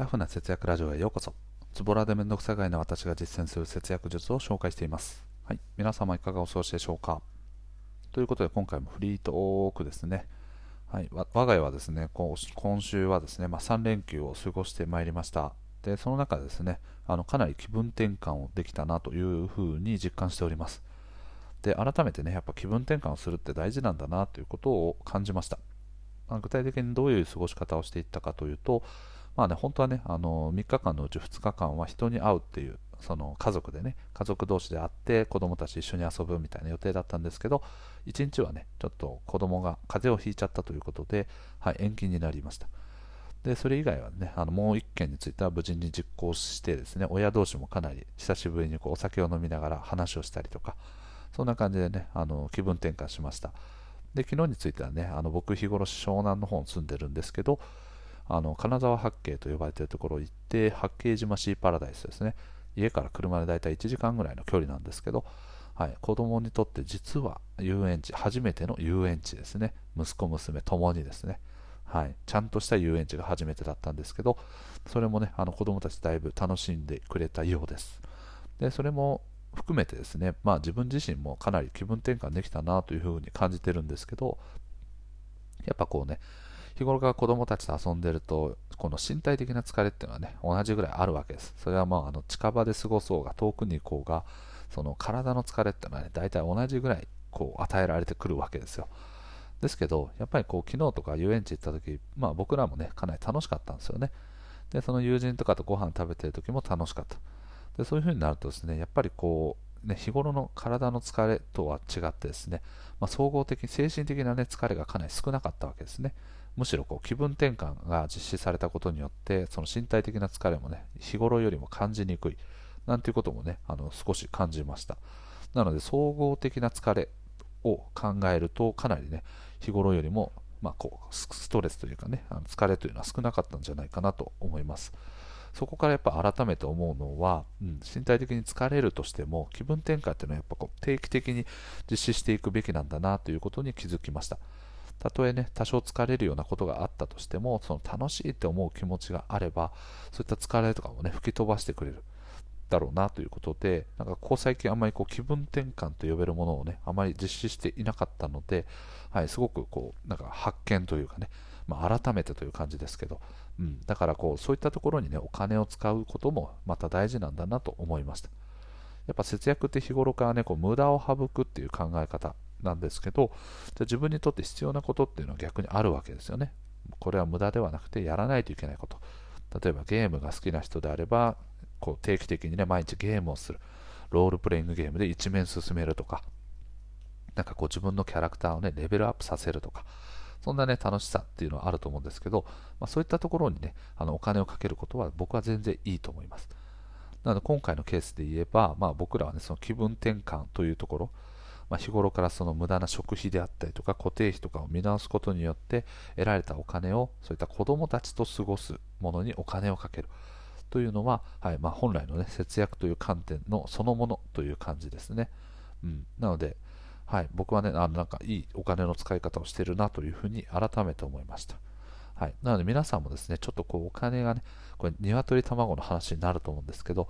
ラフな節約ラジオへようこそ。ズボラでめんどくさがいの私が実践する節約術を紹介しています。はい、皆様いかがお過ごしでしょうか。ということで今回もフリートークですね。はい、我が家はですね、今週はですね、3連休を過ごしてまいりました。で、その中でですね、かなり気分転換をできたなというふうに実感しております。で、改めてね、やっぱ気分転換をするって大事なんだなということを感じました。具体的にどういう過ごし方をしていったかというと、本当はね、3日間のうち2日間は人に会うっていう、その家族同士で会って子供たち一緒に遊ぶみたいな予定だったんですけど、1日はね、ちょっと子供が風邪をひいちゃったということで、はい、延期になりました。で、それ以外はね、もう1件については無事に実行してですね、親同士もかなり久しぶりにお酒を飲みながら話をしたりとか、そんな感じでね、気分転換しました。で、昨日についてはね、僕日頃湘南の方に住んでるんですけど、金沢八景と呼ばれているところに行って、八景島シーパラダイスですね、家から車でだいたい1時間ぐらいの距離なんですけど、はい、子供にとって実は遊園地、初めての遊園地ですね。息子娘ともにですね、はい、ちゃんとした遊園地が初めてだったんですけど、それもね、子供たちだいぶ楽しんでくれたようです。で、それも含めてですね、自分自身もかなり気分転換できたなというふうに感じてるんですけど、やっぱこうね、日頃から子供たちと遊んでると、この身体的な疲れっていうのはね、同じぐらいあるわけです。それは近場で過ごそうが遠くに行こうが、その体の疲れっていうのはね、大体同じぐらい与えられてくるわけですよ。ですけど、やっぱり昨日とか遊園地行った時、僕らもね、かなり楽しかったんですよね。で、その友人とかとご飯食べてる時も楽しかった。で、そういう風になるとですね、やっぱり日頃の体の疲れとは違ってですね、総合的、精神的なね、疲れがかなり少なかったわけですね。むしろ気分転換が実施されたことによって、その身体的な疲れもね、日頃よりも感じにくいなんていうこともね、少し感じました。なので、総合的な疲れを考えると、かなりね、日頃よりもストレスというかね、疲れというのは少なかったんじゃないかなと思います。そこからやっぱ改めて思うのは、身体的に疲れるとしても、気分転換っていうのはやっぱ定期的に実施していくべきなんだなということに気づきました。たとえね、多少疲れるようなことがあったとしても、その楽しいって思う気持ちがあれば、そういった疲れとかもね、吹き飛ばしてくれるだろうなということで、なんか最近あんまり気分転換と呼べるものをね、あまり実施していなかったので、はい、すごくなんか発見というかね、改めてという感じですけど、だからそういったところにね、お金を使うこともまた大事なんだなと思いました。やっぱ節約って日頃からね、無駄を省くっていう考え方なんですけど、じゃあ自分にとって必要なことっていうのは逆にあるわけですよね。これは無駄ではなくて、やらないといけないこと。例えばゲームが好きな人であれば、定期的にね、毎日ゲームをする。ロールプレイングゲームで一面進めるとか、なんか自分のキャラクターをね、レベルアップさせるとか、そんなね、楽しさっていうのはあると思うんですけど、そういったところにね、お金をかけることは僕は全然いいと思います。なので今回のケースで言えば、僕らはね、その気分転換というところ、日頃からその無駄な食費であったりとか固定費とかを見直すことによって得られたお金を、そういった子どもたちと過ごすものにお金をかけるというのは、はい、本来のね、節約という観点のそのものという感じですね。なので、はい、僕はね、なんかいいお金の使い方をしてるなというふうに改めて思いました。はい、なので皆さんもですね、ちょっとお金がね、これ鶏卵の話になると思うんですけど、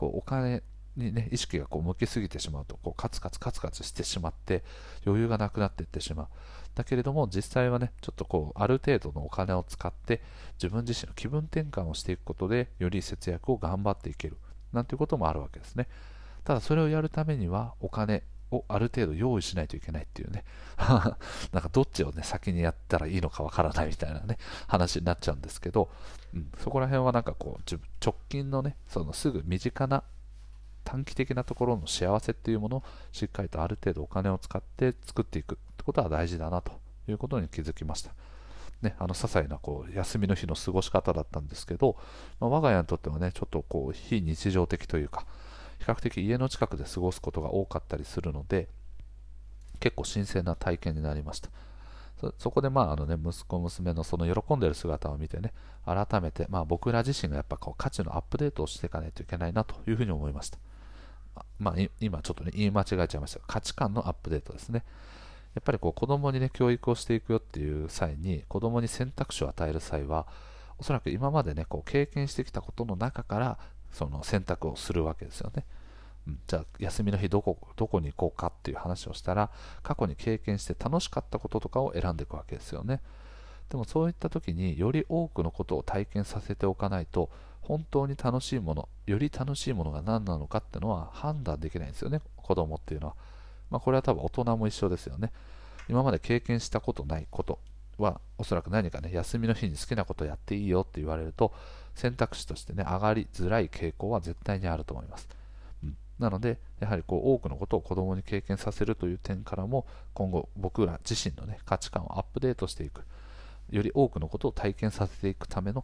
お金にね、意識が向きすぎてしまうと、カツカツしてしまって余裕がなくなっていってしまう。だけれども実際はね、ちょっとある程度のお金を使って自分自身の気分転換をしていくことで、より節約を頑張っていけるなんていうこともあるわけですね。ただそれをやるためにはお金をある程度用意しないといけないっていうねなんかどっちをね、先にやったらいいのかわからないみたいなね、話になっちゃうんですけど、そこら辺はなんか直近のね、そのすぐ身近な短期的なところの幸せっていうものをしっかりとある程度お金を使って作っていくってことは大事だなということに気づきました。ね、些細な休みの日の過ごし方だったんですけど、我が家にとってはね、ちょっと非日常的というか、比較的家の近くで過ごすことが多かったりするので、結構新鮮な体験になりました。そこでね、息子娘のその喜んでる姿を見てね、改めて僕ら自身がやっぱ価値のアップデートをしていかないといけないなというふうに思いました。今ちょっとね、言い間違えちゃいましたが、価値観のアップデートですね。やっぱり子供にね、教育をしていくよっていう際に、子供に選択肢を与える際は、おそらく今までね、こう経験してきたことの中からその選択をするわけですよね。じゃあ休みの日どこに行こうかっていう話をしたら、過去に経験して楽しかったこととかを選んでいくわけですよね。でもそういった時により多くのことを体験させておかないと、本当に楽しいもの、より楽しいものが何なのかっていうのは判断できないんですよね、子供っていうのは。これは多分大人も一緒ですよね。今まで経験したことないことは、おそらく何かね、休みの日に好きなことやっていいよって言われると、選択肢としてね、上がりづらい傾向は絶対にあると思います。なので、やはり多くのことを子供に経験させるという点からも、今後僕ら自身のね、価値観をアップデートしていく、より多くのことを体験させていくための、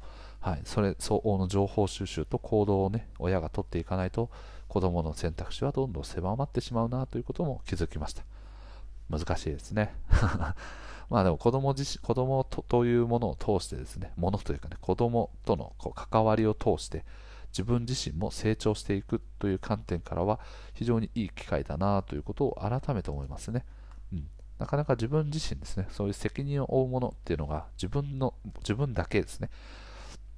それ相応の情報収集と行動をね、親が取っていかないと、子供の選択肢はどんどん狭まってしまうなということも気づきました。難しいですね。でも子供というものを通してですね、ものというかね、子供との関わりを通して、自分自身も成長していくという観点からは、非常にいい機会だなということを改めて思いますね。なかなか自分自身ですね、そういう責任を負うものっていうのが自分だけですね。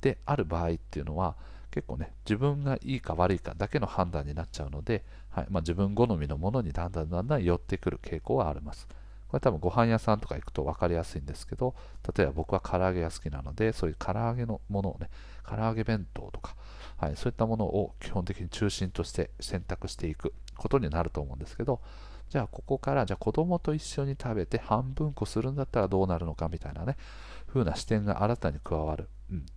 である場合っていうのは、結構ね、自分がいいか悪いかだけの判断になっちゃうので、自分好みのものにだんだん寄ってくる傾向はあります。これ多分ご飯屋さんとか行くと分かりやすいんですけど、例えば僕は唐揚げが好きなので、そういう唐揚げのものをね、唐揚げ弁当とか、そういったものを基本的に中心として選択していくことになると思うんですけど、じゃあここから子供と一緒に食べて半分こするんだったらどうなるのかみたいなね、風な視点が新たに加わる。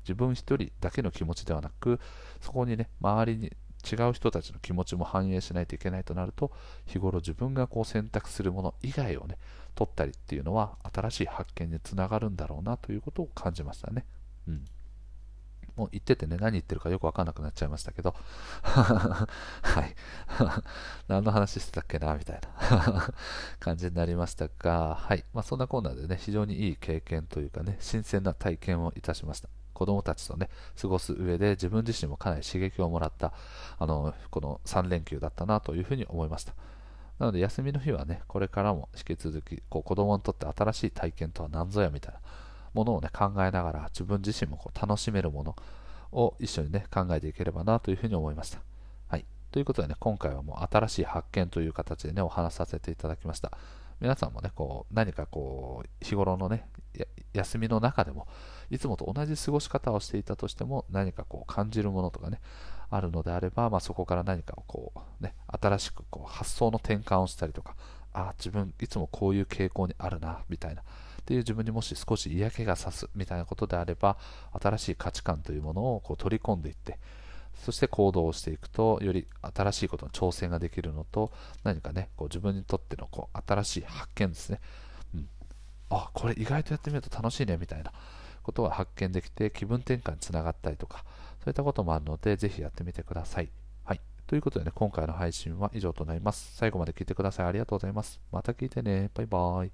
自分一人だけの気持ちではなく、そこにね、周りに違う人たちの気持ちも反映しないといけないとなると、日頃自分が選択するもの以外をね、取ったりっていうのは新しい発見につながるんだろうなということを感じましたね。もう言っててね、何言ってるかよく分かんなくなっちゃいましたけど、何の話してたっけなみたいな感じになりましたが、そんなコーナーでね、非常にいい経験というかね、新鮮な体験をいたしました。子供たちとね、過ごす上で自分自身もかなり刺激をもらったこの3連休だったなというふうに思いました。なので休みの日はね、これからも引き続き子供にとって新しい体験とは何ぞやみたいなものをね、考えながら自分自身も楽しめるものを一緒にね、考えていければなというふうに思いました。ということでね、今回はもう新しい発見という形でね、お話しさせていただきました。皆さんもね、何か日頃のね、休みの中でもいつもと同じ過ごし方をしていたとしても、何か感じるものとかね、あるのであれば、そこから何かをね、新しく発想の転換をしたりとか、自分いつもこういう傾向にあるなみたいなっていう、自分にもし少し嫌気がさすみたいなことであれば、新しい価値観というものを取り込んでいって、そして行動をしていくと、より新しいことの挑戦ができるのと、何かね、自分にとっての新しい発見ですね。これ意外とやってみると楽しいねみたいなことが発見できて、気分転換につながったりとか、そういったこともあるので、ぜひやってみてください。ということでね、今回の配信は以上となります。最後まで聞いてください。ありがとうございます。また聞いてね。バイバイ。